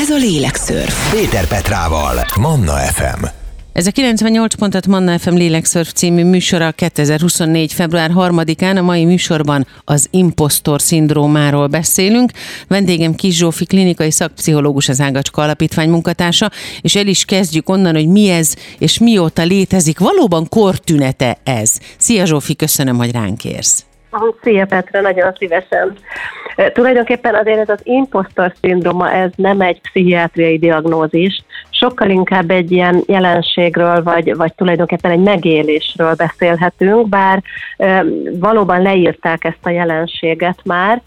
Ez a Lélekszörf. Péter Petrával. Manna FM. Ez a 98 pontat Manna FM Lélekszörf című műsora 2024. február 3-án. A mai műsorban az imposztor szindrómáról beszélünk. Vendégem Kiss Zsófi, klinikai szakpszichológus, az Ágacska Alapítvány munkatársa, és el is kezdjük onnan, hogy mi ez, és mióta létezik. Valóban kortünete ez. Szia Zsófi, köszönöm, hogy ránk érsz. Szia Petra, nagyon szívesen. Tulajdonképpen azért ez az imposztor szindróma, ez nem egy pszichiátriai diagnózis, sokkal inkább egy ilyen jelenségről, vagy tulajdonképpen egy megélésről beszélhetünk, bár valóban leírták ezt a jelenséget már.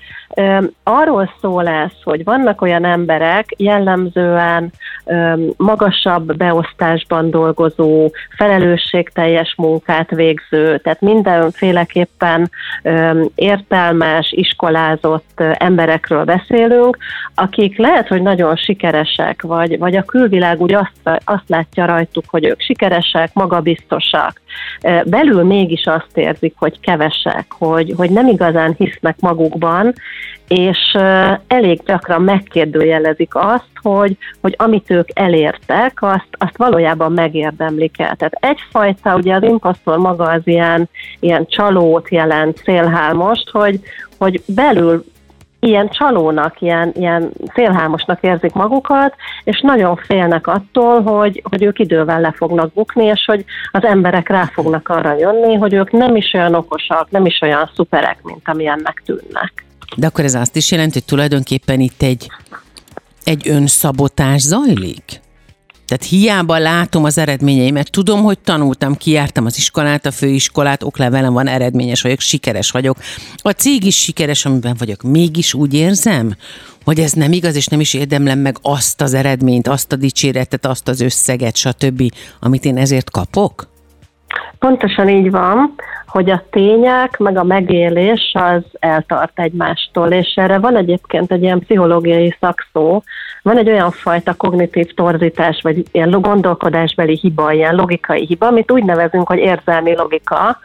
Arról szól ez, hogy vannak olyan emberek, jellemzően magasabb beosztásban dolgozó, felelősségteljes munkát végző, tehát mindenféleképpen értelmes, iskolázott emberekről beszélünk, akik lehet, hogy nagyon sikeresek, vagy a külvilág úgy azt látja rajtuk, hogy ők sikeresek, magabiztosak. Belül mégis azt érzik, hogy kevesek, hogy nem igazán hisznek magukban, és elég gyakran megkérdőjelezik azt, hogy amit ők elértek, azt valójában megérdemlik el. Tehát egyfajta, ugye az imposztor maga az ilyen csalót jelent, szélhámost, hogy belül ilyen csalónak, ilyen félhámosnak érzik magukat, és nagyon félnek attól, hogy ők idővel le fognak bukni, és hogy az emberek rá fognak arra jönni, hogy ők nem is olyan okosak, nem is olyan szuperek, mint amilyennek tűnnek. De akkor ez azt is jelenti, hogy tulajdonképpen itt egy önszabotás zajlik? Tehát hiába látom az eredményeimet, tudom, hogy tanultam, kijártam az iskolát, a főiskolát, oklevelem van, eredményes vagyok, sikeres vagyok. A cég is sikeres, amiben vagyok. Mégis úgy érzem, hogy ez nem igaz, és nem is érdemlem meg azt az eredményt, azt a dicséretet, azt az összeget, stb., amit én ezért kapok? Pontosan így van, hogy a tények meg a megélés az eltart egymástól, és erre van egyébként egy ilyen pszichológiai szakszó, van egy olyan fajta kognitív torzítás, vagy ilyen gondolkodásbeli hiba, ilyen logikai hiba, amit úgy nevezünk, hogy érzelmi logika,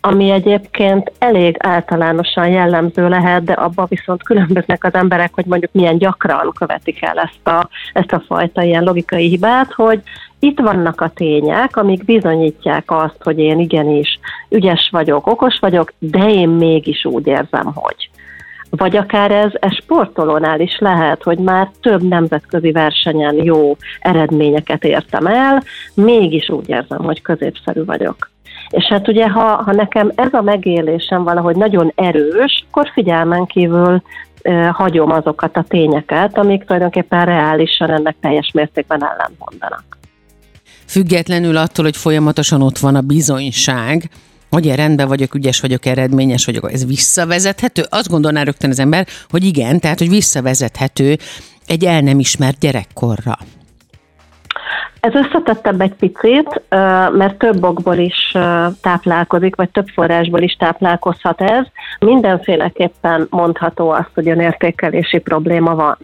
ami egyébként elég általánosan jellemző lehet, de abban viszont különböznek az emberek, hogy mondjuk milyen gyakran követik el ezt a fajta ilyen logikai hibát, hogy itt vannak a tények, amik bizonyítják azt, hogy én igenis ügyes vagyok, okos vagyok, de én mégis úgy érzem, hogy. Vagy akár ez sportolónál is lehet, hogy már több nemzetközi versenyen jó eredményeket értem el, mégis úgy érzem, hogy középszerű vagyok. És hát ugye, ha nekem ez a megélésem valahogy nagyon erős, akkor figyelmen kívül hagyom azokat a tényeket, amik tulajdonképpen reálisan ennek teljes mértékben ellentmondanak. Függetlenül attól, hogy folyamatosan ott van a bizonyság, hogy én rendben vagyok, ügyes vagyok, eredményes vagyok, ez visszavezethető? Azt gondolná rögtön az ember, hogy igen, tehát, hogy visszavezethető egy el nem ismert gyerekkorra. Ez összetettebb egy picit, mert több okból is táplálkozik, vagy több forrásból is táplálkozhat ez. Mindenféleképpen mondható azt, hogy önértékelési probléma van.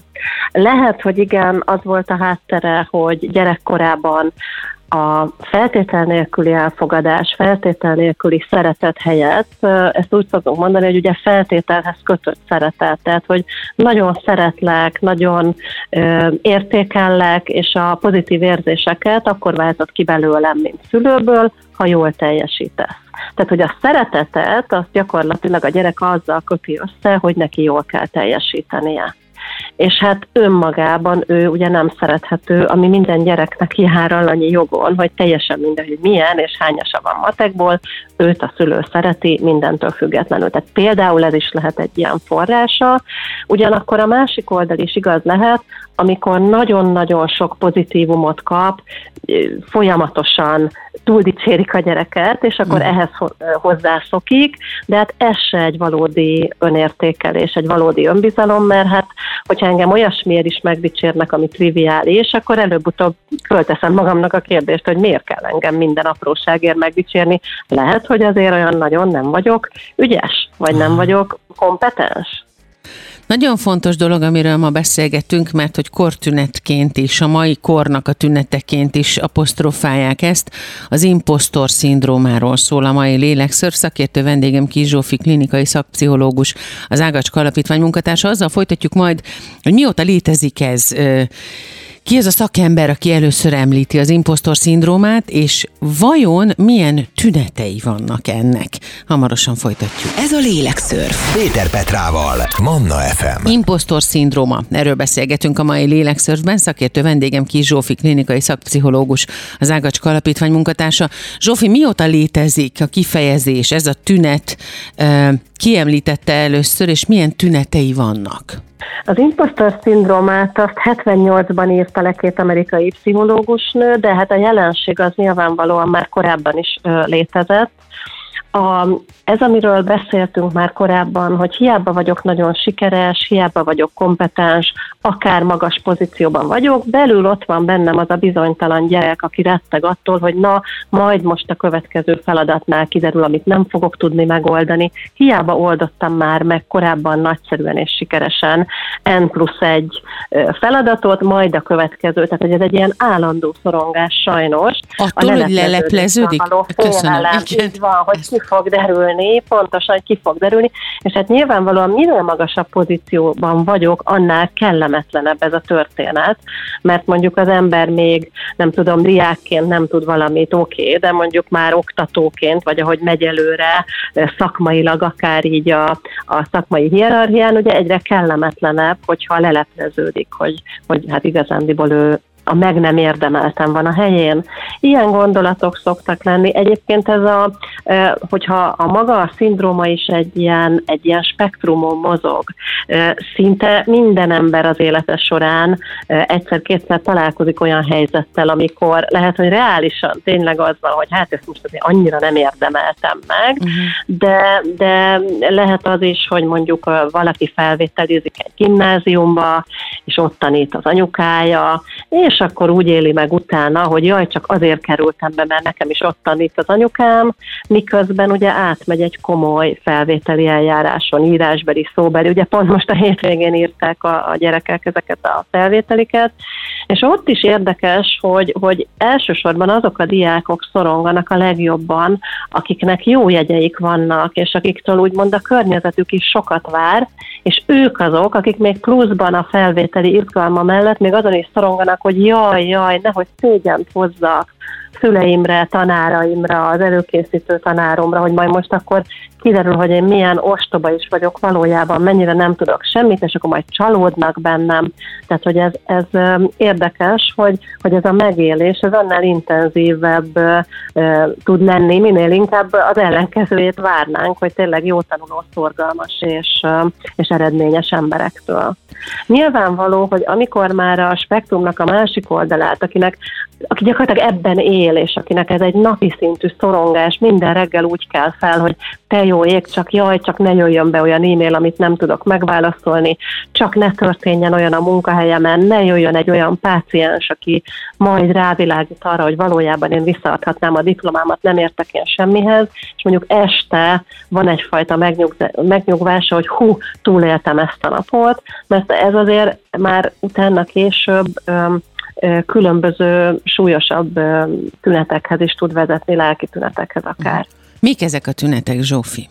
Lehet, hogy igen, az volt a háttere, hogy gyerekkorában a feltétel nélküli elfogadás, feltétel nélküli szeretet helyett, ezt úgy szoktunk mondani, hogy ugye feltételhez kötött szeretet, tehát hogy nagyon szeretlek, nagyon értékellek, és a pozitív érzéseket akkor váltott ki belőlem, mint szülőből, ha jól teljesítesz. Tehát, hogy a szeretetet, azt gyakorlatilag a gyerek azzal köti össze, hogy neki jól kell teljesítenie. És hát önmagában ő ugye nem szerethető, ami minden gyereknek jár annyi jogon, hogy teljesen mindegy, hogy milyen és hányasa van matekból, őt a szülő szereti mindentől függetlenül. Tehát például ez is lehet egy ilyen forrása. Ugyanakkor a másik oldal is igaz lehet, amikor nagyon-nagyon sok pozitívumot kap, folyamatosan túldicsérik a gyereket, és akkor ehhez hozzászokik, de hát ez se egy valódi önértékelés, egy valódi önbizalom, mert hát hogyha engem olyasmiért is megdicsérnek, ami triviális, akkor előbb-utóbb fölteszem magamnak a kérdést, hogy miért kell engem minden apróságért megdicsérni. Lehet, hogy azért olyan nagyon nem vagyok ügyes, vagy nem vagyok kompetens. Nagyon fontos dolog, amiről ma beszélgetünk, mert hogy kortünetként is, a mai kornak a tüneteként is apostrofálják ezt. Az imposztor szindrómáról szól a mai Lélekszörf. Szakértő vendégem Kis Zsófi, klinikai szakpszichológus, az Ágacska Alapítvány munkatársa. Azzal folytatjuk majd, hogy mióta létezik ez. Ki az a szakember, aki először említi az imposztor szindrómát, és vajon milyen tünetei vannak ennek? Hamarosan folytatjuk. Ez a Lélekszörf. Péter Petrával, Manna FM. Imposztor szindróma. Erről beszélgetünk a mai Lélekszörfben. Szakértő vendégem Kis Zsófi, klinikai szakpszichológus, az Ágacska Alapítvány munkatársa. Zsófi, mióta létezik a kifejezés, ez a tünet? Ki említette először, és milyen tünetei vannak? Az imposztor szindrómát azt 78-ban írta le két amerikai pszichológusnő, de hát a jelenség az nyilvánvalóan már korábban is létezett. Ez, amiről beszéltünk már korábban, hogy hiába vagyok nagyon sikeres, hiába vagyok kompetens, akár magas pozícióban vagyok, belül ott van bennem az a bizonytalan gyerek, aki retteg attól, hogy na, majd most a következő feladatnál kiderül, amit nem fogok tudni megoldani. Hiába oldottam már meg korábban nagyszerűen és sikeresen N+1 feladatot, majd a következő. Tehát, hogy ez egy ilyen állandó szorongás sajnos. Attól, hogy lelepleződik? Köszönöm. Így van, hogy ki fog derülni, pontosan ki fog derülni, és hát nyilvánvalóan minél magasabb pozícióban vagyok, annál kellemetlenebb ez a történet, mert mondjuk az ember még, nem tudom, diákként nem tud valamit, oké, de mondjuk már oktatóként, vagy ahogy megy előre szakmailag, akár így a szakmai hierarchián, ugye egyre kellemetlenebb, hogyha lelepleződik, hogy hát igazándiból ő a meg nem érdemeltem van a helyén. Ilyen gondolatok szoktak lenni. Egyébként ez hogyha a maga a szindróma is egy ilyen spektrumon mozog. Szinte minden ember az élete során egyszer-kétszer találkozik olyan helyzettel, amikor lehet, hogy reálisan tényleg az van, hogy hát ezt most azért annyira nem érdemeltem meg, de lehet az is, hogy mondjuk valaki felvételizik egy gimnáziumba, és ott tanít az anyukája, és akkor úgy éli meg utána, hogy jaj, csak azért kerültem be, mert nekem is ott tanít az anyukám, miközben ugye átmegy egy komoly felvételi eljáráson, írásbeli, szóbeli, ugye pont most a hétvégén írták a gyerekek ezeket a felvételiket, és ott is érdekes, hogy elsősorban azok a diákok szoronganak a legjobban, akiknek jó jegyeik vannak, és akiktől úgymond a környezetük is sokat vár, és ők azok, akik még pluszban a felvételi irgalma mellett még azon is szoronganak, hogy jaj, nehogy szégyent hozzak szüleimre, tanáraimra, az előkészítő tanáromra, hogy majd most akkor kiderül, hogy én milyen ostoba is vagyok valójában, mennyire nem tudok semmit, és akkor majd csalódnak bennem. Tehát, hogy ez érdekes, hogy ez a megélés, ez annál intenzívebb tud lenni, minél inkább az ellenkezőjét várnánk, hogy tényleg jó tanuló, szorgalmas és eredményes emberektől. Nyilvánvaló, hogy amikor már a spektrumnak a másik oldalát, aki gyakorlatilag ebben él, és akinek ez egy napi szintű szorongás, minden reggel úgy kell fel, hogy te jó ég, csak ne jöjjön be olyan e-mail, amit nem tudok megválaszolni, csak ne történjen olyan a munkahelyemen, ne jöjjön egy olyan páciens, aki majd rávilágít arra, hogy valójában én visszaadhatnám a diplomámat, nem értek én semmihez, és mondjuk este van egyfajta megnyugvása, hogy hú, túléltem ezt a napot, mert ez azért már utána később különböző súlyosabb tünetekhez is tud vezetni, lelki tünetekhez akár. Mik ezek a tünetek, Zsófi?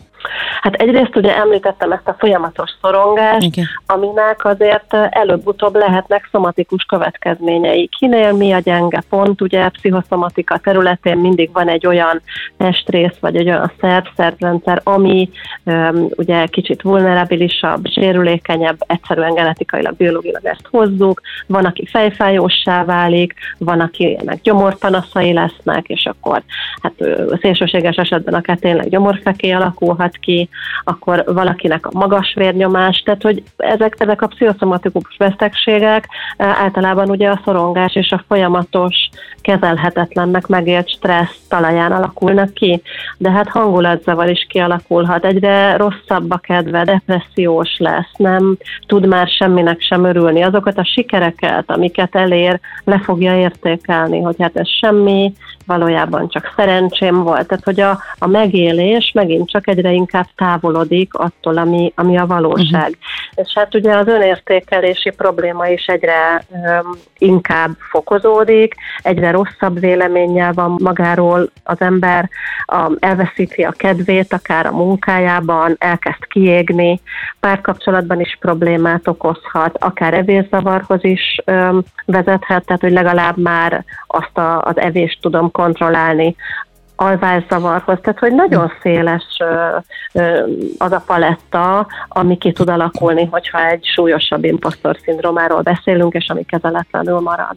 Hát egyrészt ugye említettem ezt a folyamatos szorongást, igen, aminek azért előbb-utóbb lehetnek szomatikus következményei. Kinél mi a gyenge pont, ugye pszichoszomatika területén mindig van egy olyan testrész, vagy egy olyan szervrendszer, ami ugye kicsit vulnerabilisabb, sérülékenyebb, egyszerűen genetikailag, biológilag ezt hozzuk, van, aki fejfájóssá válik, van, akinek gyomorpanaszai lesznek, és akkor hát szélsőséges esetben akár tényleg gyomorfekély alakulhat ki, akkor valakinek a magas vérnyomás, tehát hogy ezek a pszichoszomatikus betegségek általában ugye a szorongás és a folyamatos kezelhetetlennek megélt stressz talaján alakulnak ki, de hát hangulatzavar is kialakulhat, egyre rosszabb a kedve, depressziós lesz, nem tud már semminek sem örülni, azokat a sikereket, amiket elér, le fogja értékelni, hogy hát ez semmi, valójában csak szerencsém volt, tehát hogy a megélés megint csak egyre inkább távolodik attól, ami a valóság. És hát ugye az önértékelési probléma is egyre inkább fokozódik, egyre rosszabb véleménnyel van magáról az ember, elveszíti a kedvét, akár a munkájában, elkezd kiégni, párkapcsolatban is problémát okozhat, akár evészavarhoz is vezethet, tehát hogy legalább már azt az evést tudom kontrollálni, alvászavarhoz, tehát hogy nagyon széles az a paletta, ami ki tud alakulni, hogyha egy súlyosabb imposztorszindrómáról beszélünk, és ami kezeletlenül marad.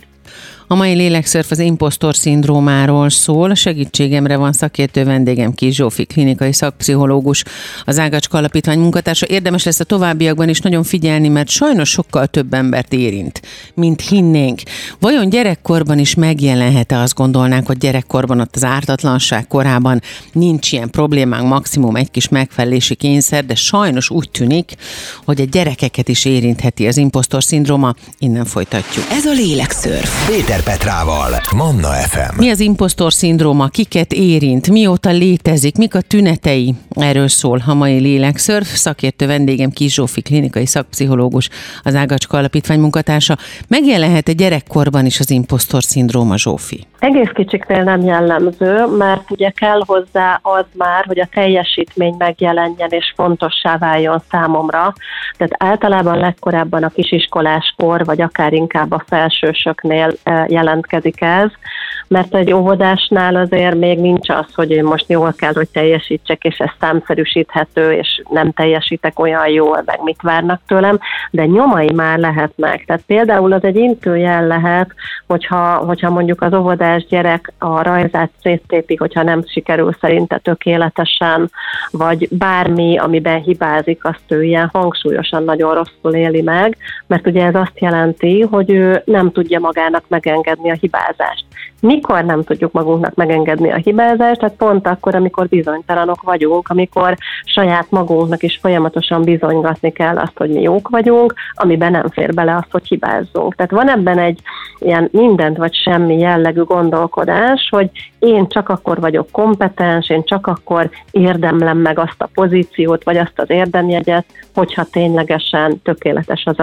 A mai Lélekszörf az imposztorszindrómáról szól, segítségemre van szakértő vendégem, Kis Zsófi klinikai szakpszichológus, az Ágacska Alapítvány munkatársa. Érdemes lesz a továbbiakban is nagyon figyelni, mert sajnos sokkal több embert érint, mint hinnénk. Vajon gyerekkorban is megjelenhet-e, azt gondolnánk, hogy gyerekkorban ott az ártatlanság korában nincs ilyen problémánk, maximum egy kis megfelelési kényszer, de sajnos úgy tűnik, hogy a gyerekeket is érintheti az imposztorszindróma. Innen folytatjuk. Ez a Lélekszörf. Péter Petrával, Manna FM. Mi az imposztorszindróma? Kiket érint? Mióta létezik? Mik a tünetei? Erről szól a mai Lélekszörf. Szakértő vendégem Kis Zsófi klinikai szakpszichológus, az Ágacska Alapítvány munkatársa. Megjelenhet-e gyerekkorban is az imposztorszindróma, Zsófi? Egész kicsiknél nem jellemző, mert ugye kell hozzá az már, hogy a teljesítmény megjelenjen és fontossá váljon számomra. Tehát általában legkorábban a kisiskoláskor, vagy akár inkább a felsősöknél jelentkezik ez, mert egy óvodásnál azért még nincs az, hogy én most jól kell, hogy teljesítsek, és ez számszerűsíthető, és nem teljesítek olyan jól, meg mit várnak tőlem, de nyomai már lehetnek. Tehát például az egy intőjel lehet, hogyha mondjuk az óvodás gyerek a rajzát széttépi, hogyha nem sikerül szerinte tökéletesen, vagy bármi, amiben hibázik, azt ő ilyen hangsúlyosan nagyon rosszul éli meg, mert ugye ez azt jelenti, hogy ő nem tudja magának megengedni a hibázást. Mikor nem tudjuk magunknak megengedni a hibázást? Tehát pont akkor, amikor bizonytalanok vagyunk, amikor saját magunknak is folyamatosan bizonygatni kell azt, hogy mi jók vagyunk, amiben nem fér bele azt, hogy hibázzunk. Tehát van ebben egy ilyen mindent vagy semmi jellegű gondolkodás, hogy én csak akkor vagyok kompetens, én csak akkor érdemlem meg azt a pozíciót, vagy azt az érdemjegyet, hogyha ténylegesen tökéletes az,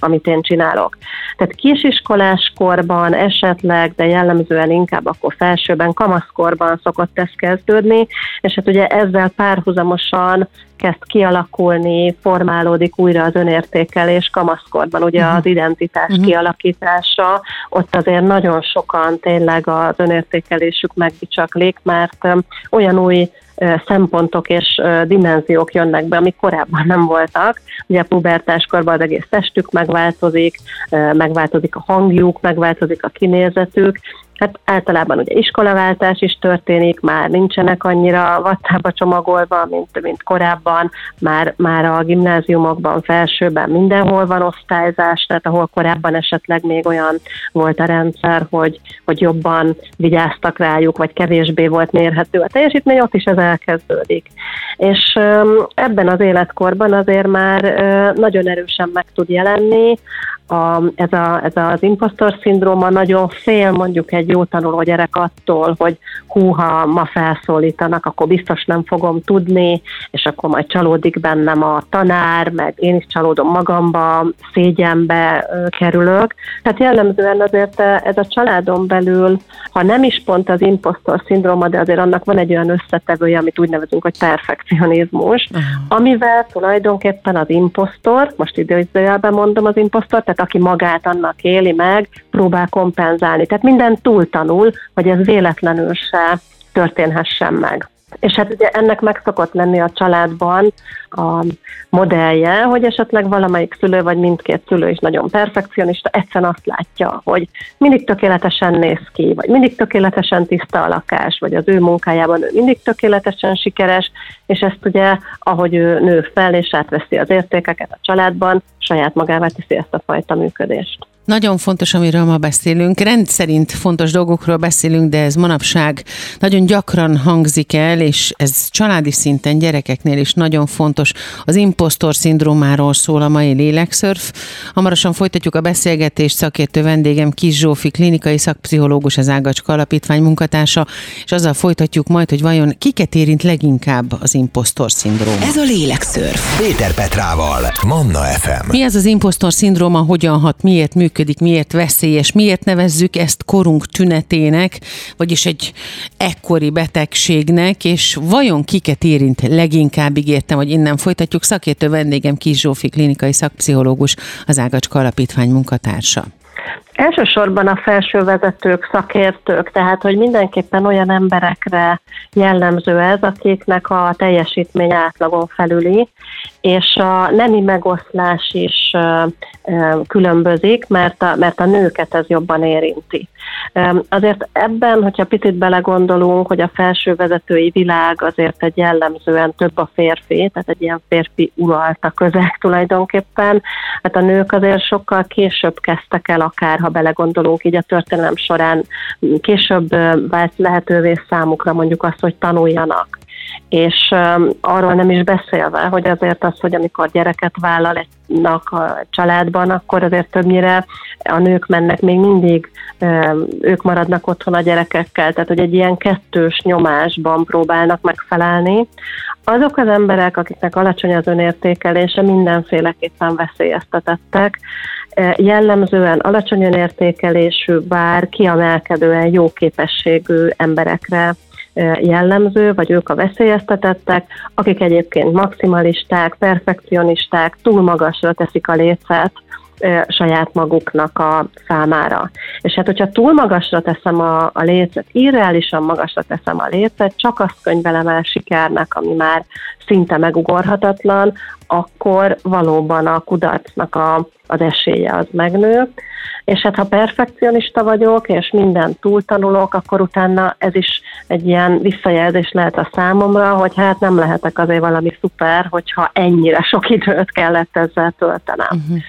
amit én csinálok. Tehát kisiskoláskorban esetleg, de jellemzően inkább akkor felsőben, kamaszkorban szokott ez kezdődni, és hát ugye ezzel párhuzamosan kezd kialakulni, formálódik újra az önértékelés kamaszkorban, ugye az identitás kialakítása, ott azért nagyon sokan tényleg az önértékelésük megbicsaklik, mert olyan új szempontok és dimenziók jönnek be, amik korábban nem voltak. Ugye a pubertáskorban az egész testük megváltozik, megváltozik a hangjuk, megváltozik a kinézetük. Hát általában ugye iskolaváltás is történik, már nincsenek annyira vattába csomagolva, mint korábban, már a gimnáziumokban, felsőben mindenhol van osztályzás, tehát ahol korábban esetleg még olyan volt a rendszer, hogy jobban vigyáztak rájuk, vagy kevésbé volt mérhető a teljesítmény, ott is ez elkezdődik. És ebben az életkorban azért már nagyon erősen meg tud jelenni, ez az imposztorszindróma. Nagyon fél mondjuk egy jó tanuló gyerek attól, hogy húha, ma felszólítanak, akkor biztos nem fogom tudni, és akkor majd csalódik bennem a tanár, meg én is csalódom magamba, szégyenbe kerülök. Tehát jellemzően azért ez a családon belül, ha nem is pont az imposztorszindróma, de azért annak van egy olyan összetevője, amit úgy nevezünk, hogy perfekcionizmus, amivel tulajdonképpen az imposztor, most idézőjelben mondom az imposztor, tehát aki magát annak éli meg, próbál kompenzálni. Tehát minden túltanul, hogy ez véletlenül se történhessen meg. És hát ugye ennek meg szokott lenni a családban a modellje, hogy esetleg valamelyik szülő, vagy mindkét szülő is nagyon perfekcionista, egyszerűen azt látja, hogy mindig tökéletesen néz ki, vagy mindig tökéletesen tiszta a lakás, vagy az ő munkájában ő mindig tökéletesen sikeres, és ezt ugye, ahogy ő nő fel és átveszi az értékeket a családban, saját magává teszi ezt a fajta működést. Nagyon fontos, amiről ma beszélünk. Rendszerint fontos dolgokról beszélünk, de ez manapság nagyon gyakran hangzik el, és ez családi szinten, gyerekeknél is nagyon fontos. Az imposztor szindrómáról szól a mai Lélekszörf. Hamarosan folytatjuk a beszélgetést, szakértő vendégem Kiss Zsófi, klinikai szakpszichológus, az Ágacska Alapítvány munkatársa, és azzal folytatjuk majd, hogy vajon kiket érint leginkább az imposztor szindróma. Ez a Lélekszörf. Péter Petrával, Manna FM. Mi ez az imposztor szindróma, hogyan hat, miért működik? Miért veszélyes, miért nevezzük ezt korunk tünetének, vagyis egy ekkori betegségnek, és vajon kiket érint leginkább? Ígértem, hogy innen folytatjuk. Szakértő vendégem Kiss Zsófi, klinikai szakpszichológus, az Ágacska Alapítvány munkatársa. Elsősorban a felsővezetők, szakértők, tehát hogy mindenképpen olyan emberekre jellemző ez, akiknek a teljesítmény átlagon felüli, és a nemi megoszlás is különbözik, mert a nőket ez jobban érinti. Azért ebben, hogyha picit belegondolunk, hogy a felsővezetői világ azért egy jellemzően több a férfi, tehát egy ilyen férfi uralta közeg tulajdonképpen, hát a nők azért sokkal később kezdtek el, akár ha belegondolunk így a történelem során, később vált lehetővé számukra mondjuk azt, hogy tanuljanak. És arról nem is beszélve, hogy azért az, hogy amikor gyereket vállalnak a családban, akkor azért többnyire a nők mennek még mindig, ők maradnak otthon a gyerekekkel, tehát hogy egy ilyen kettős nyomásban próbálnak megfelelni. Azok az emberek, akiknek alacsony az önértékelése, mindenféleképpen veszélyeztetettek. Jellemzően alacsony önértékelésű, bár kiemelkedően jó képességű emberekre jellemző, vagy ők a veszélyeztetettek, akik egyébként maximalisták, perfekcionisták, túl magasra teszik a lécet saját maguknak a számára. És hát, hogyha túl magasra teszem a lécet, irreálisan magasra teszem a lécet, csak azt könyvelem el sikernek, ami már szinte megugorhatatlan, akkor valóban a kudarcnak az esélye az megnő. És hát ha perfekcionista vagyok, és mindent túltanulok, akkor utána ez is egy ilyen visszajelzés lehet a számomra, hogy hát nem lehetek azért valami szuper, hogyha ennyire sok időt kellett ezzel töltenem.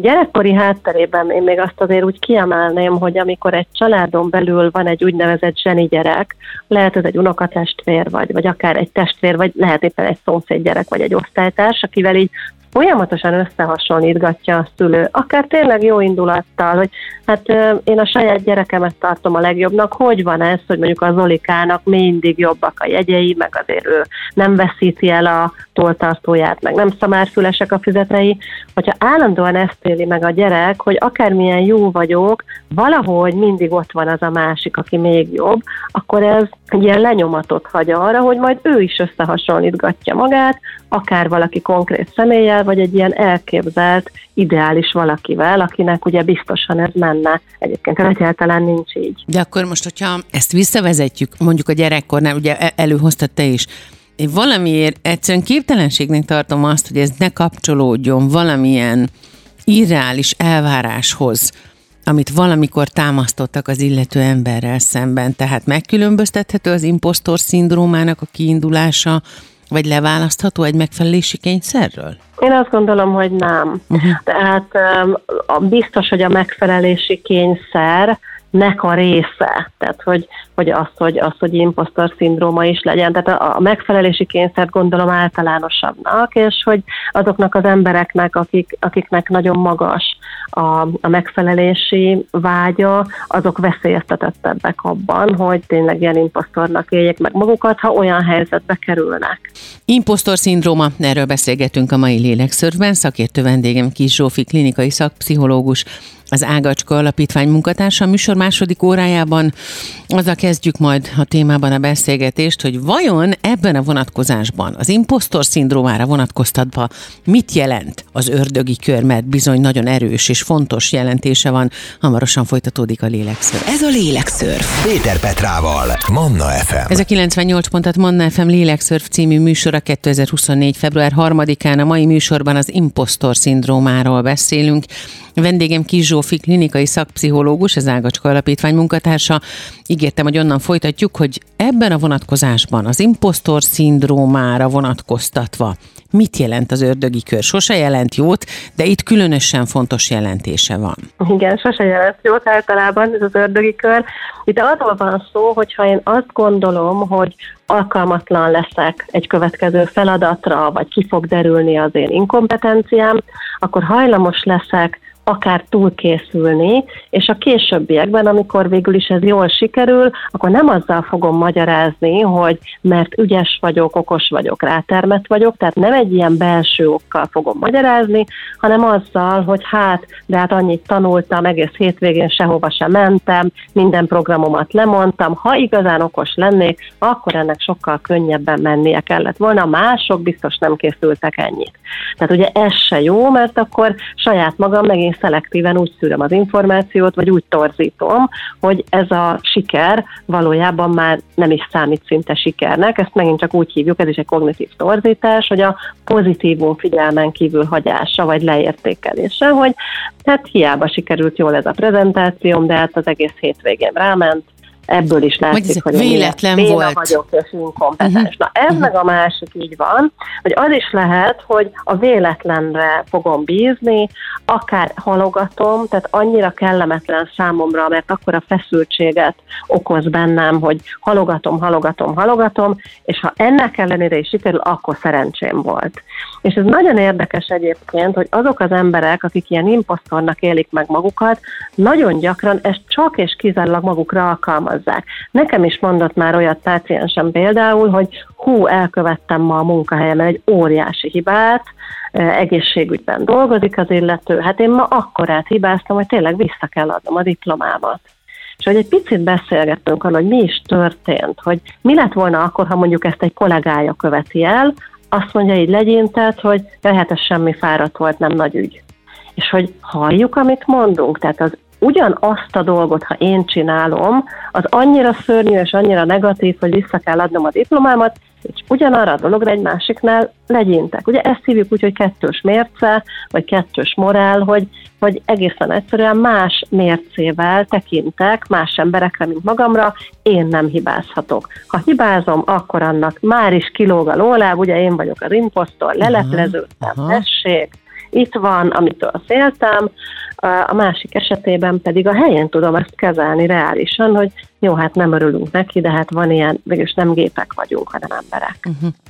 Gyerekkori hátterében én még azt azért úgy kiemelném, hogy amikor egy családon belül van egy úgynevezett zseni gyerek, lehet ez egy unokatestvér, vagy akár egy testvér, vagy lehet éppen egy szomszédgyerek, vagy egy osztálytárs, akivel így folyamatosan összehasonlítgatja a szülő, akár tényleg jó indulattal, hogy hát én a saját gyerekemet tartom a legjobbnak, hogy van ez, hogy mondjuk a Zolikának mindig jobbak a jegyei, meg azért ő nem veszíti el a tolltartóját, meg nem szamárfülesek a füzetei, hogyha állandóan ezt éli meg a gyerek, hogy akármilyen jó vagyok, valahogy mindig ott van az a másik, aki még jobb, akkor ez egy ilyen lenyomatot hagy arra, hogy majd ő is összehasonlítgatja magát, akár valaki konkrét személlyel, vagy egy ilyen elképzelt, ideális valakivel, akinek ugye biztosan ez menne. Egyébként egyáltalán nincs így. De akkor most, hogyha ezt visszavezetjük, mondjuk a gyerekkornál, ugye előhoztad te is, én valamiért egyszerűen képtelenségnek tartom azt, hogy ez ne kapcsolódjon valamilyen irreális elváráshoz, amit valamikor támasztottak az illető emberrel szemben. Tehát megkülönböztethető az imposztor szindrómának a kiindulása, vagy leválasztható egy megfelelési kényszerről? Én azt gondolom, hogy nem. Tehát biztos, hogy a megfelelési kényszer nek a része, tehát hogy imposztor szindróma is legyen. Tehát a megfelelési kényszert gondolom általánosabbnak, és hogy azoknak az embereknek, akiknek nagyon magas a megfelelési vágya, azok veszélyeztetettebbek abban, hogy tényleg ilyen imposztornak éljék meg magukat, ha olyan helyzetbe kerülnek. Imposztor szindróma, erről beszélgetünk a mai Lélekszörfben. Szakértő vendégem Kiss Zsófi, klinikai szakpszichológus, az Ágacska Alapítvány munkatársa. A műsor második órájában azzal kezdjük majd a témában a beszélgetést, hogy vajon ebben a vonatkozásban, az imposztor szindrómára vonatkoztatva mit jelent az ördögi kör, mert bizony nagyon erős és fontos jelentése van. Hamarosan folytatódik a Lélekszörf. Ez a Lélekszörf. Péter Petrával, Manna FM. Ez a 98.6 Manna FM Lélekszörf című műsora 2024. február 3-án. A mai műsorban az imposztor szindrómáról beszélünk. Vendégem Kiss Zsófi, Zsófi klinikai szakpszichológus, az Ágacska Alapítvány munkatársa. Ígértem, hogy onnan folytatjuk, hogy ebben a vonatkozásban az imposztor szindrómára vonatkoztatva mit jelent az ördögi kör? Sose jelent jót, de itt különösen fontos jelentése van. Igen, sose jelent jót általában ez az ördögi kör. Itt arról van szó, hogyha én azt gondolom, hogy alkalmatlan leszek egy következő feladatra, vagy ki fog derülni az én inkompetenciám, akkor hajlamos leszek akár túlkészülni, és a későbbiekben, amikor végül is ez jól sikerül, akkor nem azzal fogom magyarázni, hogy mert ügyes vagyok, okos vagyok, rátermett vagyok, tehát nem egy ilyen belső okkal fogom magyarázni, hanem azzal, hogy de annyit tanultam, egész hétvégén sehova sem mentem, minden programomat lemondtam, ha igazán okos lennék, akkor ennek sokkal könnyebben mennie kellett volna, mások biztos nem készültek ennyit. Tehát ugye ez se jó, mert akkor saját magam megint szelektíven úgy szűröm az információt, vagy úgy torzítom, hogy ez a siker valójában már nem is számít szinte sikernek. Ezt megint csak úgy hívjuk, ez is egy kognitív torzítás, hogy a pozitívum figyelmen kívül hagyása, vagy leértékelése, hogy hát hiába sikerült jól ez a prezentációm, de hát az egész hétvégén ráment, ebből is látszik, hogy véletlen én volt. Vagyok, és inkompetens. Na ez meg a másik így van, hogy az is lehet, hogy a véletlenre fogom bízni, akár halogatom, tehát annyira kellemetlen számomra, mert akkor a feszültséget okoz bennem, hogy halogatom, és ha ennek ellenére is sikerül, akkor szerencsém volt. És ez nagyon érdekes egyébként, hogy azok az emberek, akik ilyen imposztornak élik meg magukat, nagyon gyakran ezt csak és kizárólag magukra alkalmazzák. Nekem is mondott már olyat páciensem például, hogy elkövettem ma a munkahelyemen egy óriási hibát, egészségügyben dolgozik az illető, hát én ma akkorát hibáztam, hogy tényleg vissza kell adnom a diplomámat. És hogy egy picit beszélgettünk arról, hogy mi is történt, hogy mi lett volna akkor, ha mondjuk ezt egy kollégája követi el, azt mondja így legyintett, hogy lehet, ez semmi fáradt volt, nem nagy ügy. És hogy halljuk, amit mondunk, tehát az ugyanazt a dolgot, ha én csinálom, az annyira szörnyű és annyira negatív, hogy vissza kell adnom a diplomámat, és ugyanarra a dologra egy másiknál legyintek. Ugye ezt hívjuk úgy, hogy kettős mérce, vagy kettős morál, hogy egészen egyszerűen más mércével tekintek más emberekre, mint magamra, én nem hibázhatok. Ha hibázom, akkor annak már is kilóg a lóláb, ugye én vagyok az imposztor, lelepleződtem, tessék, itt van, amitől féltem, a másik esetében pedig a helyen tudom ezt kezelni reálisan, hogy jó, hát nem örülünk neki, de hát van ilyen, mégis nem gépek vagyunk, hanem emberek.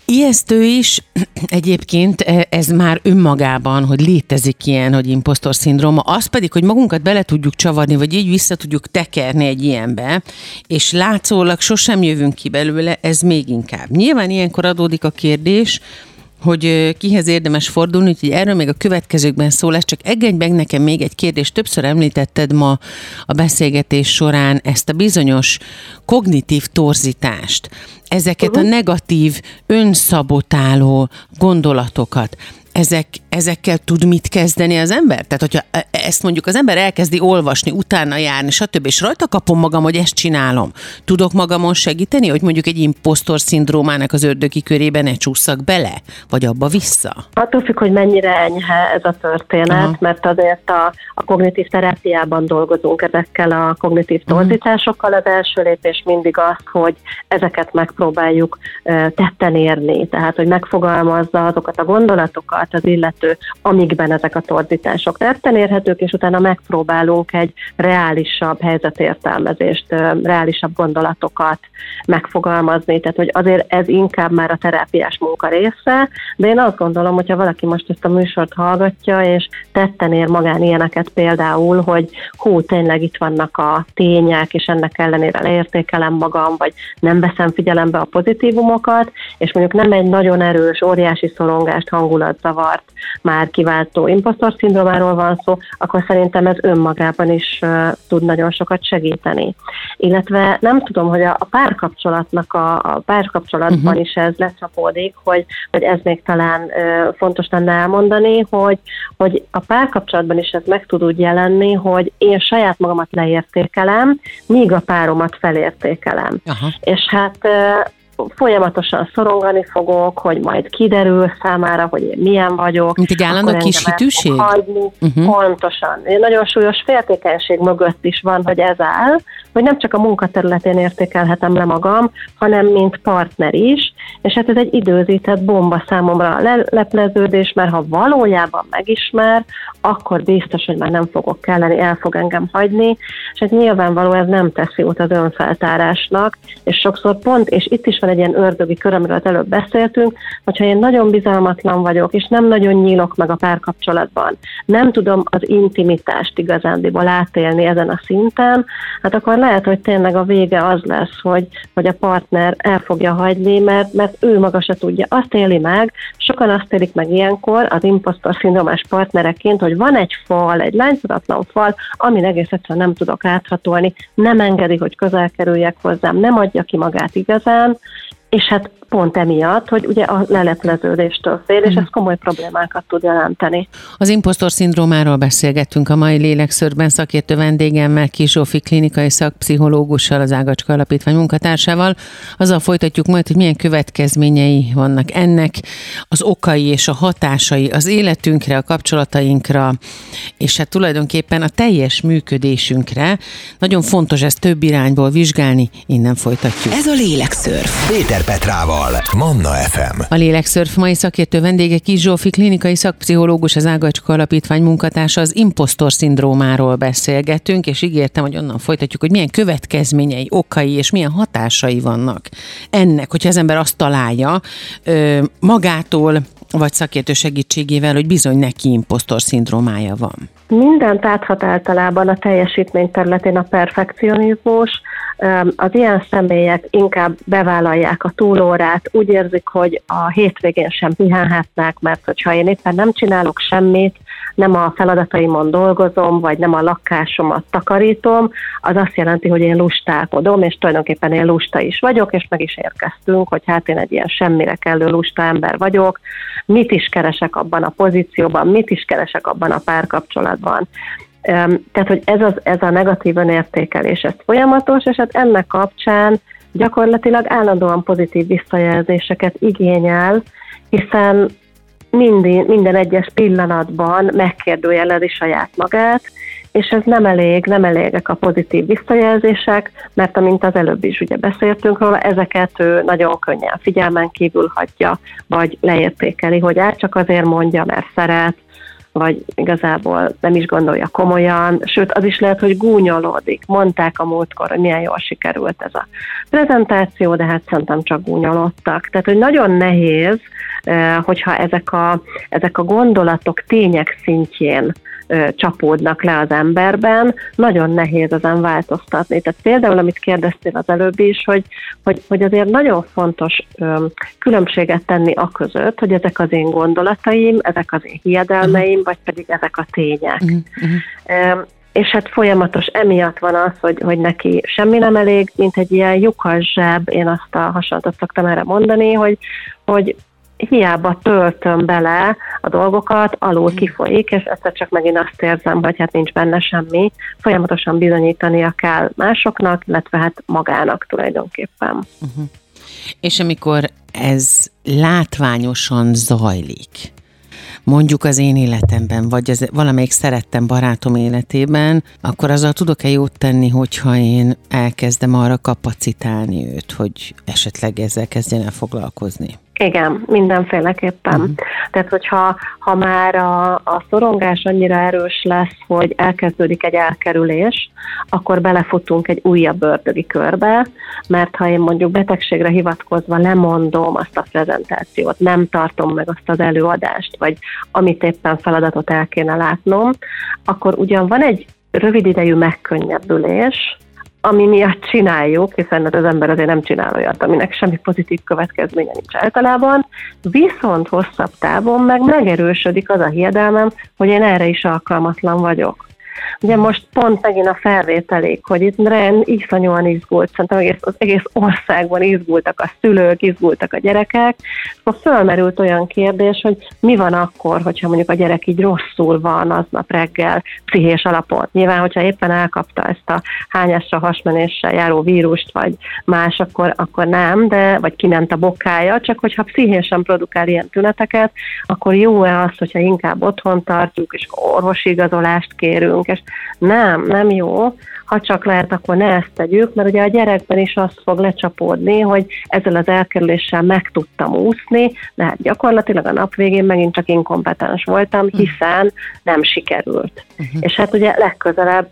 Ijesztő is egyébként ez már önmagában, hogy létezik ilyen, hogy imposztor szindróma, az pedig, hogy magunkat bele tudjuk csavarni, vagy így vissza tudjuk tekerni egy ilyenbe, és látszólag sosem jövünk ki belőle, ez még inkább. Nyilván ilyenkor adódik a kérdés, hogy kihez érdemes fordulni, úgyhogy erről még a következőkben szó lesz, csak engedj meg nekem még egy kérdést, többször említetted ma a beszélgetés során ezt a bizonyos kognitív torzítást, ezeket a negatív, önszabotáló gondolatokat, ezekkel tud mit kezdeni az ember? Tehát, hogyha ezt mondjuk az ember elkezdi olvasni, utána járni, stb. És rajta kapom magam, hogy ezt csinálom. Tudok magamon segíteni, hogy mondjuk egy imposztor szindrómának az ördögi körében ne csúszak bele, vagy abba vissza? Attól függ, hogy mennyire enyhe ez a történet, mert azért a kognitív terápiában dolgozunk ezekkel a kognitív torzításokkal. Az első lépés mindig az, hogy ezeket megpróbáljuk tetten érni. Tehát, hogy megfogalmazza azokat a gondolatokat, az illető, amikben ezek a torzítások tetten érhetők, és utána megpróbálunk egy reálisabb helyzetértelmezést, reálisabb gondolatokat megfogalmazni, tehát hogy azért ez inkább már a terápiás munka része, de én azt gondolom, hogyha valaki most ezt a műsort hallgatja, és tetten ér magán ilyeneket például, hogy tényleg itt vannak a tények, és ennek ellenére leértékelem magam, vagy nem veszem figyelembe a pozitívumokat, és mondjuk nem egy nagyon erős, óriási szorongást, hangulat zavart már kiváltó imposztor szindrómáról van szó, akkor szerintem ez önmagában is tud nagyon sokat segíteni. Illetve nem tudom, hogy a párkapcsolatnak a párkapcsolatban is ez lecsapódik, hogy ez még talán fontos lenne elmondani, hogy a párkapcsolatban is ez meg tud úgy jelenni, hogy én saját magamat leértékelem, míg a páromat felértékelem. És hát folyamatosan szorongani fogok, hogy majd kiderül számára, hogy én milyen vagyok. Mint egy állandó kis hitűség? Pontosan. Nagyon súlyos féltékenység mögött is van, hogy ez áll, hogy nem csak a munkaterületén értékelhetem le magam, hanem mint partner is, és hát ez egy időzített bomba számomra a lepleződés, mert ha valójában megismer, akkor biztos, hogy már nem fogok kelleni, el fog engem hagyni, és hát nyilvánvaló ez nem tesz jót az önfeltárásnak, és sokszor pont, és itt is van egy ilyen ördögi kör, amiről előbb beszéltünk, hogyha én nagyon bizalmatlan vagyok, és nem nagyon nyílok meg a párkapcsolatban, nem tudom az intimitást igazándiból átélni ezen a szinten, hát akkor lehet, hogy tényleg a vége az lesz, hogy a partner el fogja hagyni, mert ő maga se tudja. Azt éli meg, sokan azt élik meg ilyenkor az imposztor szindrómás partnereként, hogy van egy fal, egy lányzatlan fal, amin egész egyszerűen nem tudok áthatolni, nem engedi, hogy közel kerüljek hozzám, nem adja ki magát igazán, és hát pont emiatt, hogy ugye a lelepleződéstől fél, és ez komoly problémákat tud jelenteni. Az imposztor szindrómáról beszélgettünk a mai Lélekszörben szakértő vendégemmel, Kis Zsófi klinikai szakpszichológussal, az Ágacska Alapítvány munkatársával. Azzal folytatjuk majd, hogy milyen következményei vannak ennek, az okai és a hatásai az életünkre, a kapcsolatainkra, és hát tulajdonképpen a teljes működésünkre. Nagyon fontos ezt több irányból vizsgálni, innen folytatjuk. Ez a Lélekszörf. Péter Petrával. Manna FM. A Lélekszörf mai szakértő vendége Kis Zsófi klinikai szakpszichológus, az Ágacska Alapítvány munkatársa, az imposztor szindrómáról beszélgetünk, és ígértem, hogy onnan folytatjuk, hogy milyen következményei, okai és milyen hatásai vannak ennek, hogyha az ember azt találja magától, vagy szakértő segítségével, hogy bizony neki imposztor szindrómája van. Mindent áthat általában a teljesítmény területén a perfekcionizmus. Az ilyen személyek inkább bevállalják a túlórát, úgy érzik, hogy a hétvégén sem pihenhetnek, mert hogyha én éppen nem csinálok semmit, nem a feladataimon dolgozom, vagy nem a lakásomat takarítom, az azt jelenti, hogy én lustálkodom, és tulajdonképpen én lusta is vagyok, és meg is érkeztünk, hogy hát én egy ilyen semmire kellő lusta ember vagyok, mit is keresek abban a pozícióban, mit is keresek abban a párkapcsolatban. Tehát, hogy ez a negatív önértékelés, ez folyamatos, és hát ennek kapcsán gyakorlatilag állandóan pozitív visszajelzéseket igényel, hiszen minden egyes pillanatban megkérdőjelezi saját magát, és ez nem elégek a pozitív visszajelzések, mert amint az előbb is ugye beszéltünk róla, ezeket ő nagyon könnyen figyelmen kívül hagyja, vagy leértékeli, hogy át csak azért mondja, mert szeret, vagy igazából nem is gondolja komolyan, sőt, az is lehet, hogy gúnyolódik. Mondták a múltkor, hogy milyen jól sikerült ez a prezentáció, de hát szerintem csak gúnyolódtak. Tehát, hogy nagyon nehéz, hogyha ezek a gondolatok tények szintjén csapódnak le az emberben, nagyon nehéz ezen változtatni. Tehát például, amit kérdeztél az előbb is, hogy azért nagyon fontos különbséget tenni a között, hogy ezek az én gondolataim, ezek az én hiedelmeim, vagy pedig ezek a tények. És hát folyamatos emiatt van az, hogy neki semmi nem elég, mint egy ilyen lyukas zseb, én azt a hasonlatot szoktam erre mondani, hogy hiába töltöm bele a dolgokat, alul kifolyik, és egyszer csak megint azt érzem, hogy hát nincs benne semmi. Folyamatosan bizonyítania kell másoknak, illetve hát magának tulajdonképpen. És amikor ez látványosan zajlik, mondjuk az én életemben, vagy az valamelyik szerettem barátom életében, akkor azzal tudok-e jót tenni, hogyha én elkezdem arra kapacitálni őt, hogy esetleg ezzel kezdjen el foglalkozni? Igen, mindenféleképpen. Tehát, hogyha már a szorongás annyira erős lesz, hogy elkezdődik egy elkerülés, akkor belefutunk egy újabb ördögi körbe, mert ha én mondjuk betegségre hivatkozva lemondom azt a prezentációt, nem tartom meg azt az előadást, vagy amit éppen feladatot el kéne látnom, akkor ugyan van egy rövid idejű megkönnyebbülés, ami miatt csináljuk, hiszen az ember azért nem csinál olyat, aminek semmi pozitív következménye nincs általában, viszont hosszabb távon meg megerősödik az a hiedelmem, hogy én erre is alkalmatlan vagyok. Ugye most pont megint a felvételék, hogy itt iszonyúan izgult, szerintem az egész országban izgultak a szülők, izgultak a gyerekek. Akkor fölmerült olyan kérdés, hogy mi van akkor, hogyha mondjuk a gyerek így rosszul van aznap reggel pszichés alapon. Nyilván, hogyha éppen elkapta ezt a hányásra hasmenéssel járó vírust, vagy más, akkor nem, de vagy kiment a bokája, csak hogyha pszichésen produkál ilyen tüneteket, akkor jó-e az, hogyha inkább otthon tartjuk, és orvosi igazolást kérünk, és nem jó, ha csak lehet, akkor ne ezt tegyük, mert ugye a gyerekben is azt fog lecsapódni, hogy ezzel az elkerüléssel meg tudtam úszni, de hát gyakorlatilag a nap végén megint csak inkompetens voltam, hiszen nem sikerült. És hát ugye legközelebb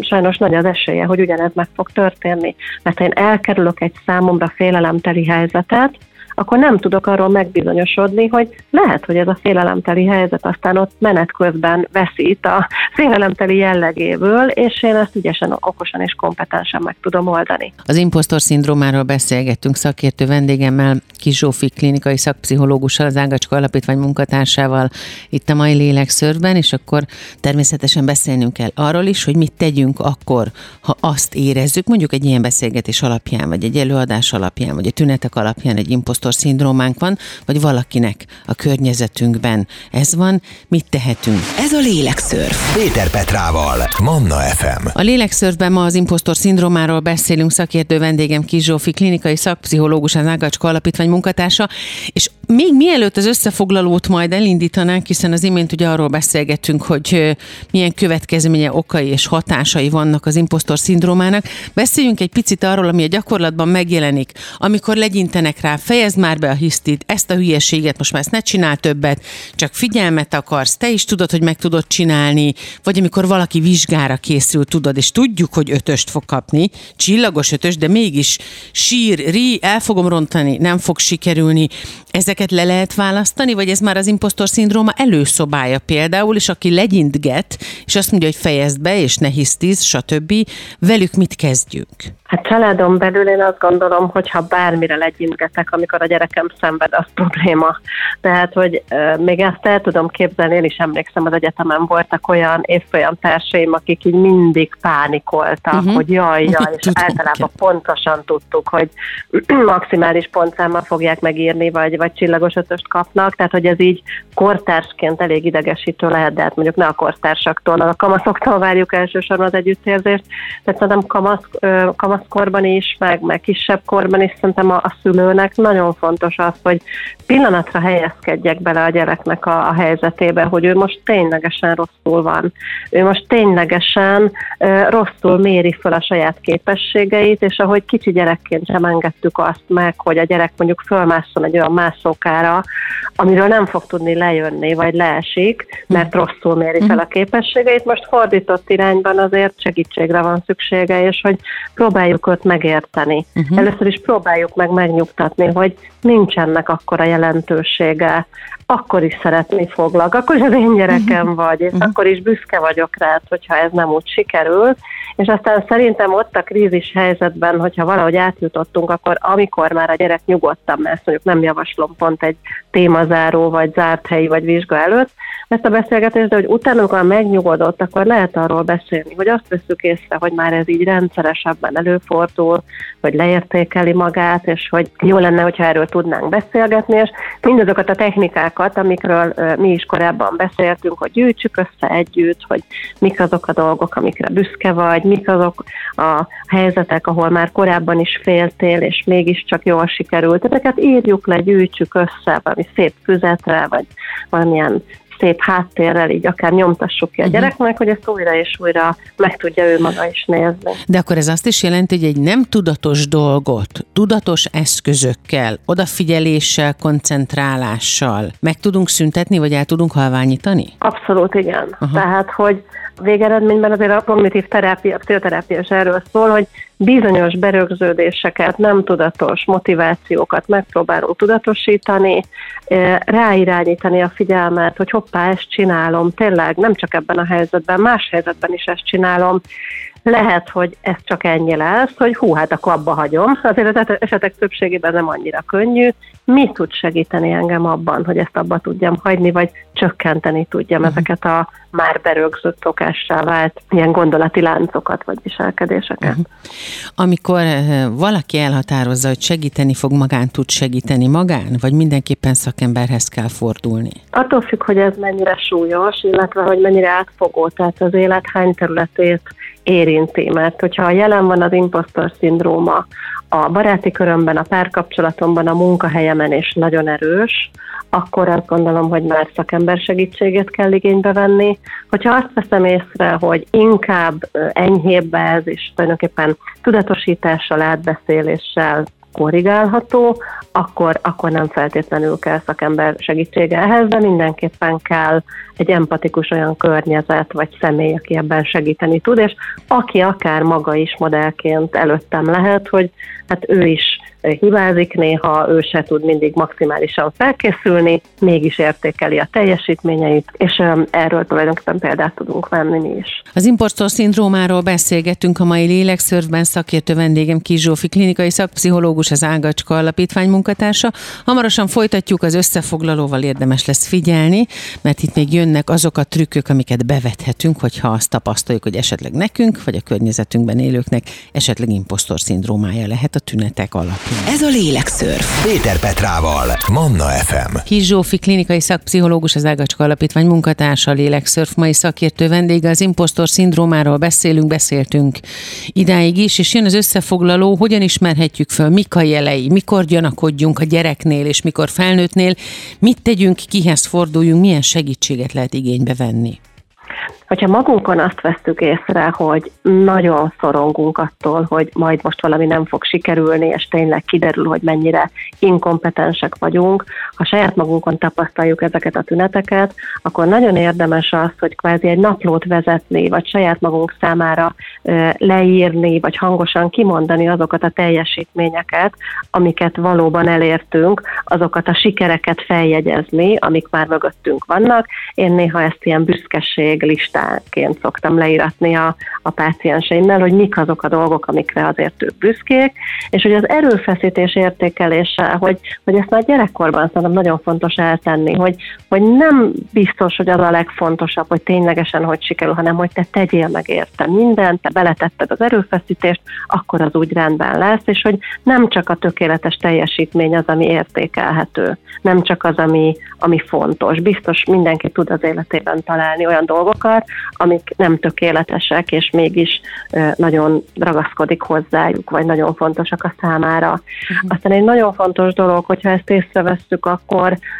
sajnos nagy az esélye, hogy ugyanez meg fog történni, mert ha én elkerülök egy számomra félelemteli helyzetet, akkor nem tudok arról megbizonyosodni, hogy lehet, hogy ez a félelemteli helyzet aztán ott menet közben veszít a félelemteli jellegéből, és én ezt ügyesen, okosan és kompetensen meg tudom oldani. Az imposztor szindrómáról beszélgettünk szakértő vendégemmel, Kis Zsófi klinikai szakpszichológussal, az Ágacska Alapítvány munkatársával itt a mai Lélekszörfben, és akkor természetesen beszélnünk kell arról is, hogy mit tegyünk akkor, ha azt érezzük, mondjuk egy ilyen beszélgetés alapján, vagy egy előadás alapján, vagy a tünetek alapján egy imposztor szindrómánk van, vagy valakinek a környezetünkben ez van, mit tehetünk? Ez a Lélekszörf. Péter Petrával, Manna FM. A Lélekszörfben ma az imposztor szindrómáról beszélünk, szakértő vendégem Kis Zsófi, klinikai szakpszichológus, az Ágacska Alapítvány munkatársa, és még mielőtt az összefoglalót majd elindítanánk, hiszen az imént ugye arról beszélgettünk, hogy milyen következménye, okai és hatásai vannak az imposztor szindrómának, beszéljünk egy picit arról, ami a gyakorlatban megjelenik, amikor legyintenek rá, fejezd már be a hisztit, ezt a hülyeséget, most már ezt ne csinál többet, csak figyelmet akarsz, te is tudod, hogy meg tudod csinálni, vagy amikor valaki vizsgára készül, tudod, és tudjuk, hogy 5-öst fog kapni, csillagos 5-ös, de mégis el fogom rontani, nem fog sikerülni. Ezeket le lehet választani, vagy ez már az imposztor szindróma előszobája például, és aki legyintget, és azt mondja, hogy fejezd be, és ne hisztiz, stb. Velük mit kezdjük? Hát családon belül én azt gondolom, hogyha bármire legyintgetek, amikor a gyerekem szenved, az probléma. Tehát, hogy még ezt el tudom képzelni, én is emlékszem, az egyetemen voltak olyan évfolyam társaim, akik így mindig pánikoltak, hogy jaj, és általában pontosan tudtuk, hogy maximális pontszámmal fogják megírni, vagy csillagos 5-öst kapnak, tehát hogy ez így kortársként elég idegesítő lehet, de hát mondjuk ne a kortársaktól, a kamaszoktól várjuk elsősorban az együttérzést, tehát szerintem kamaszkorban is, meg kisebb korban is szerintem a szülőnek nagyon fontos az, hogy pillanatra helyezkedjek bele a gyereknek a helyzetébe, hogy ő most ténylegesen rosszul van, ő most ténylegesen rosszul méri fel a saját képességeit, és ahogy kicsi gyerekként sem engedtük azt meg, hogy a gyerek mondjuk fölmásszon egy olyan mászókára, amiről nem fog tudni lejönni, vagy leesik, mert rosszul méri fel a képességeit. Most fordított irányban azért segítségre van szüksége, és hogy próbáljuk őt megérteni. Először is próbáljuk meg megnyugtatni, hogy nincsennek akkora jelentősége, akkor is szeretni foglak, akkor is az én gyerekem vagy, és akkor is büszke vagyok rád, hogyha ez nem úgy sikerül, és aztán szerintem ott a krízis helyzetben, hogyha valahogy átjutottunk, akkor amikor már a gyerek nyugodtan, mert mondjuk nem javaslom pont egy témazáró, vagy zárt helyi, vagy vizsga előtt ezt a beszélgetést, de hogy utána, amikor megnyugodott, akkor lehet arról beszélni, hogy azt veszük észre, hogy már ez így rendszeresebben előfordul, hogy leértékeli magát, és hogy jó lenne, hogyha erről tudnánk beszélgetni, és mindazokat a technikákat, amikről mi is korábban beszéltünk, hogy gyűjtsük össze együtt, hogy mik azok a dolgok, amikre büszke vagy, mik azok a helyzetek, ahol már korábban is féltél, és mégiscsak jól sikerült. Ezeket írjuk le, gyűjtsük össze valami szép füzetre, vagy valamilyen szép háttérrel, így akár nyomtassuk ki a gyereknek, hogy ezt újra és újra meg tudja ő maga is nézni. De akkor ez azt is jelenti, hogy egy nem tudatos dolgot, tudatos eszközökkel, odafigyeléssel, koncentrálással meg tudunk szüntetni, vagy el tudunk halványítani? Abszolút igen. Aha. Tehát, hogy végeredményben azért a kognitív terápia, pszichoterápia erről szól, hogy bizonyos berögződéseket, nem tudatos motivációkat megpróbálunk tudatosítani, ráirányítani a figyelmet, hogy hoppá, ezt csinálom, tényleg nem csak ebben a helyzetben, más helyzetben is ezt csinálom. Lehet, hogy ez csak ennyi lesz, hogy hú, hát akkor abba hagyom. Azért az esetek többségében nem annyira könnyű. Mi tud segíteni engem abban, hogy ezt abba tudjam hagyni, vagy csökkenteni tudjam ezeket a már berögzött szokássá vált ilyen gondolati láncokat, vagy viselkedéseket? Amikor valaki elhatározza, hogy segíteni fog magán, tud segíteni magán, vagy mindenképpen szakemberhez kell fordulni? Attól függ, hogy ez mennyire súlyos, illetve hogy mennyire átfogó, tehát az élet hány területét érinti, mert hogyha jelen van az imposztor szindróma a baráti körömben, a párkapcsolatomban, a munkahelyemen és nagyon erős, akkor azt gondolom, hogy már szakember segítséget kell igénybe venni. Hogyha azt veszem észre, hogy inkább enyhébb ez, és tulajdonképpen tudatosítással, átbeszéléssel korrigálható, akkor nem feltétlenül kell szakember segítsége ehhez, de mindenképpen kell egy empatikus olyan környezet, vagy személy, aki ebben segíteni tud, és aki akár maga is modellként előttem lehet, hogy hát ő is hibázik néha, ő se tud mindig maximálisan felkészülni, mégis értékeli a teljesítményeit, és erről tulajdonképpen példát tudunk venni mi is. Az imposztor szindrómáról beszélgettünk a mai Lélekszörfben, szakértő vendégem Kis Zsófi, klinikai szakpszichológus, az Ágacska Alapítvány munkatársa. Hamarosan folytatjuk, az összefoglalóval érdemes lesz figyelni, mert itt még jönnek azok a trükkök, amiket bevethetünk, hogyha azt tapasztaljuk, hogy esetleg nekünk, vagy a környezetünkben élőknek esetleg imposztor szindrómája lehet a tünetek alapján. Ez a Lélekszörf Péter Petrával, Manna FM. Kis Zsófi, klinikai szakpszichológus, az Ágacska Alapítvány munkatársa, a Lélekszörf mai szakértő vendége. Az imposztor szindrómáról beszéltünk idáig is, és jön az összefoglaló, hogyan ismerhetjük föl, mik a jelei, mikor gyanakodjunk a gyereknél, és mikor felnőttnél, mit tegyünk, kihez forduljunk, milyen segítséget lehet igénybe venni. Hogyha magunkon azt vesszük észre, hogy nagyon szorongunk attól, hogy majd most valami nem fog sikerülni, és tényleg kiderül, hogy mennyire inkompetensek vagyunk, ha saját magunkon tapasztaljuk ezeket a tüneteket, akkor nagyon érdemes az, hogy kvázi egy naplót vezetni, vagy saját magunk számára leírni, vagy hangosan kimondani azokat a teljesítményeket, amiket valóban elértünk, azokat a sikereket feljegyezni, amik már mögöttünk vannak. Én néha ezt ilyen büszkeség listánként szoktam leíratni a pácienseimmel, hogy mik azok a dolgok, amikre azért ők büszkék, és hogy az erőfeszítés értékelése, hogy ezt már gyerekkorban szerintem nagyon fontos eltenni, hogy nem biztos, hogy az a legfontosabb, hogy ténylegesen hogy sikerül, hanem hogy te tegyél meg érte mindent, te beletetted az erőfeszítést, akkor az úgy rendben lesz, és hogy nem csak a tökéletes teljesítmény az, ami értékelhető, nem csak az, ami fontos. Biztos mindenki tud az életében találni olyan dolgokat, amik nem tökéletesek, és mégis nagyon ragaszkodik hozzájuk, vagy nagyon fontosak a számára. Aztán egy nagyon fontos dolog, hogyha ezt észrevesszük,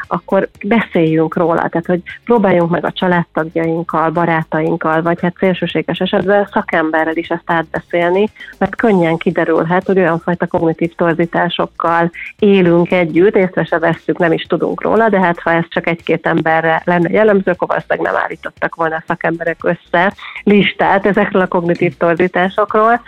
akkor beszéljünk róla, tehát hogy próbáljunk meg a családtagjainkkal, barátainkkal, vagy hát szélsőséges esetben szakemberrel is ezt átbeszélni, mert könnyen kiderülhet, hogy olyan fajta kognitív torzításokkal élünk együtt, észre se vesszük, nem is tudunk róla, de hát ha ez csak egy-két emberre lenne jellemző, akkor valószínűleg nem állítottak volna a szakemberek össze listát ezekről a kognitív torzításokról,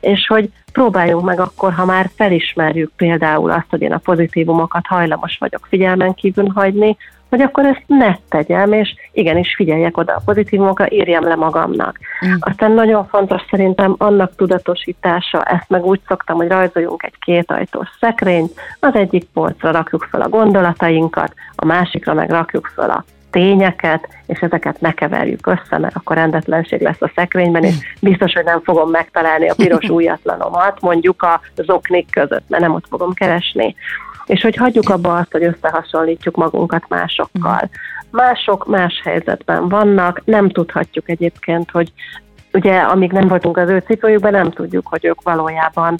és hogy próbáljunk meg akkor, ha már felismerjük például azt, hogy én a pozitívumokat hajlamos vagyok figyelmen kívül hagyni, hogy akkor ezt ne tegyem, és igenis figyeljek oda a pozitívumokra, írjam le magamnak. Aztán nagyon fontos szerintem annak tudatosítása, ezt meg úgy szoktam, hogy rajzoljunk egy kétajtós szekrényt, az egyik polcra rakjuk fel a gondolatainkat, a másikra meg rakjuk fel a tényeket, és ezeket ne keverjük össze, mert akkor rendetlenség lesz a szekrényben, és biztos, hogy nem fogom megtalálni a piros újatlanomat, mondjuk a zoknik között, mert nem ott fogom keresni. És hogy hagyjuk abba azt, hogy összehasonlítjuk magunkat másokkal. Mások más helyzetben vannak, nem tudhatjuk egyébként, hogy ugye, amíg nem voltunk az ő cipőjükben, nem tudjuk, hogy ők valójában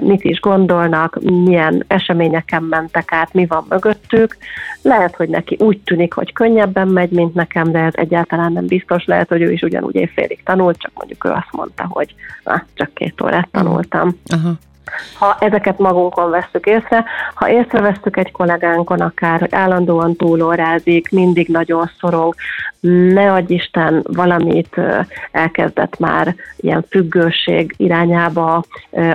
mit is gondolnak, milyen eseményeken mentek át, mi van mögöttük. Lehet, hogy neki úgy tűnik, hogy könnyebben megy, mint nekem, de ez egyáltalán nem biztos. Lehet, hogy ő is ugyanúgy évfélig tanult, csak mondjuk ő azt mondta, hogy csak 2 órát tanultam. Aha. Ha ezeket magunkon vesszük észre, ha észrevesztük egy kollégánkon akár, hogy állandóan túlórázik, mindig nagyon szorong, ne adj Isten, valamit elkezdett már ilyen függőség irányába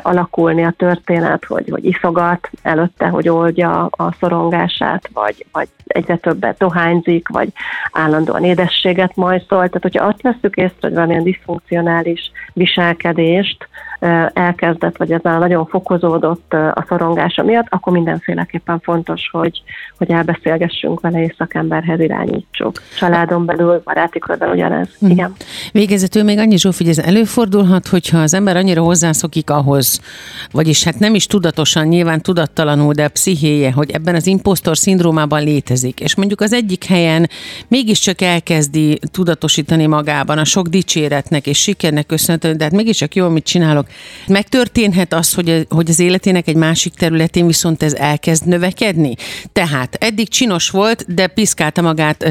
alakulni a történet, hogy iszogat előtte, hogy oldja a szorongását, vagy egyre többet dohányzik, vagy állandóan édességet majszol. Tehát, hogyha azt veszük észre, hogy valamilyen diszfunkcionális viselkedést elkezdett, vagy ezzel nagyon fokozódott a szorongása miatt, akkor mindenféleképpen fontos, hogy elbeszélgessünk vele, és szakemberhez irányítsuk. Családon belül, baráti körben ugyanez. Igen. Végezetül még annyi, Zsófi, hogy ez előfordulhat, hogyha az ember annyira hozzászokik ahhoz, vagyis hát nem is tudatosan, nyilván tudattalanul, de pszichéje, hogy ebben az imposztor szindrómában létezik, és mondjuk az egyik helyen mégiscsak elkezdi tudatosítani magában a sok dicséretnek és sikernek köszönhetően, de hát mégiscsak jól mit csinálok. Megtörténhet az, hogy az életének egy másik területén viszont ez elkezd növekedni? Tehát eddig csinos volt, de piszkálta magát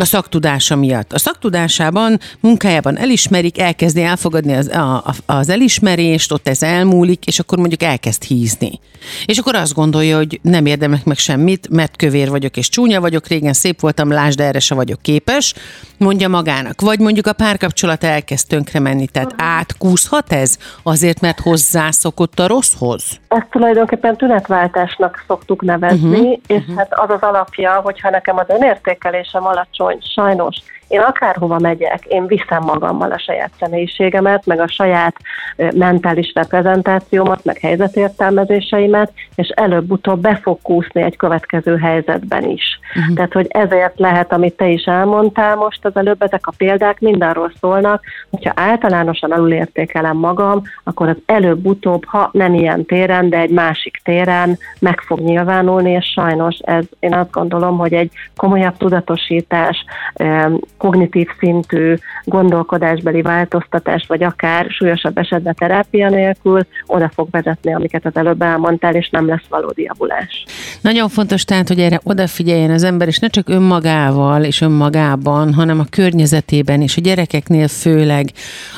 a szaktudása miatt. A szaktudásában, munkájában elismerik, elkezdi elfogadni az elismerést, ott ez elmúlik, és akkor mondjuk elkezd hízni. És akkor azt gondolja, hogy nem érdemek meg semmit, mert kövér vagyok és csúnya vagyok, régen szép voltam, lásd, erre se vagyok képes, mondja magának. Vagy mondjuk a párkapcsolata elkezd tönkre menni, tehát átkúszhat ez azért, mert hozzászokott a rosszhoz? Ezt tulajdonképpen tünetváltásnak szoktuk nevezni, és hát az az alapja, hogyha nekem az önértékelésem alacsony, sajnos én akárhova megyek, én viszem magammal a saját személyiségemet, meg a saját mentális reprezentációmat, meg helyzetértelmezéseimet, és előbb-utóbb be fog kúszni egy következő helyzetben is. Tehát, hogy ezért lehet, amit te is elmondtál most az előbb, ezek a példák mindenről szólnak, hogyha általánosan alulértékelem magam, akkor az előbb-utóbb, ha nem ilyen téren, de egy másik téren meg fog nyilvánulni, és sajnos ez, én azt gondolom, hogy egy komolyabb tudatosítás, kognitív szintű gondolkodásbeli változtatás, vagy akár súlyosabb esetben terápia nélkül oda fog vezetni, amiket az előbb elmondtál, és nem lesz valódi javulás. Nagyon fontos tehát, hogy erre odafigyeljen az ember, és ne csak önmagával és önmagában, hanem a környezetében és a gyerekeknél főleg,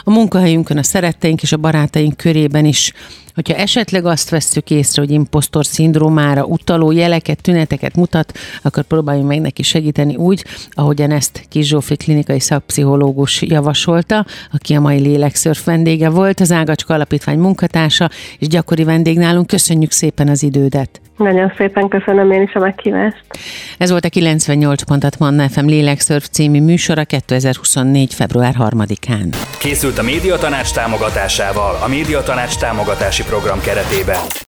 a munkahelyünkön, a szeretteink és a barátaink körében is. Hogyha esetleg azt vesszük észre, hogy imposztor szindrómára utaló jeleket, tüneteket mutat, akkor próbáljunk meg neki segíteni úgy, ahogyan ezt Kis Zsófi klinikai szakpszichológus javasolta, aki a mai Lélekszörf vendége volt, az Ágacska Alapítvány munkatársa, és gyakori vendég nálunk. Köszönjük szépen az idődet! Nagyon szépen köszönöm én is a meghívást. Ez volt a 98.6 Manna FM Lélekszörf című műsora 2024. február 3-án. Készült a Médiatanács támogatásával, a Médiatanács támogatási program keretében.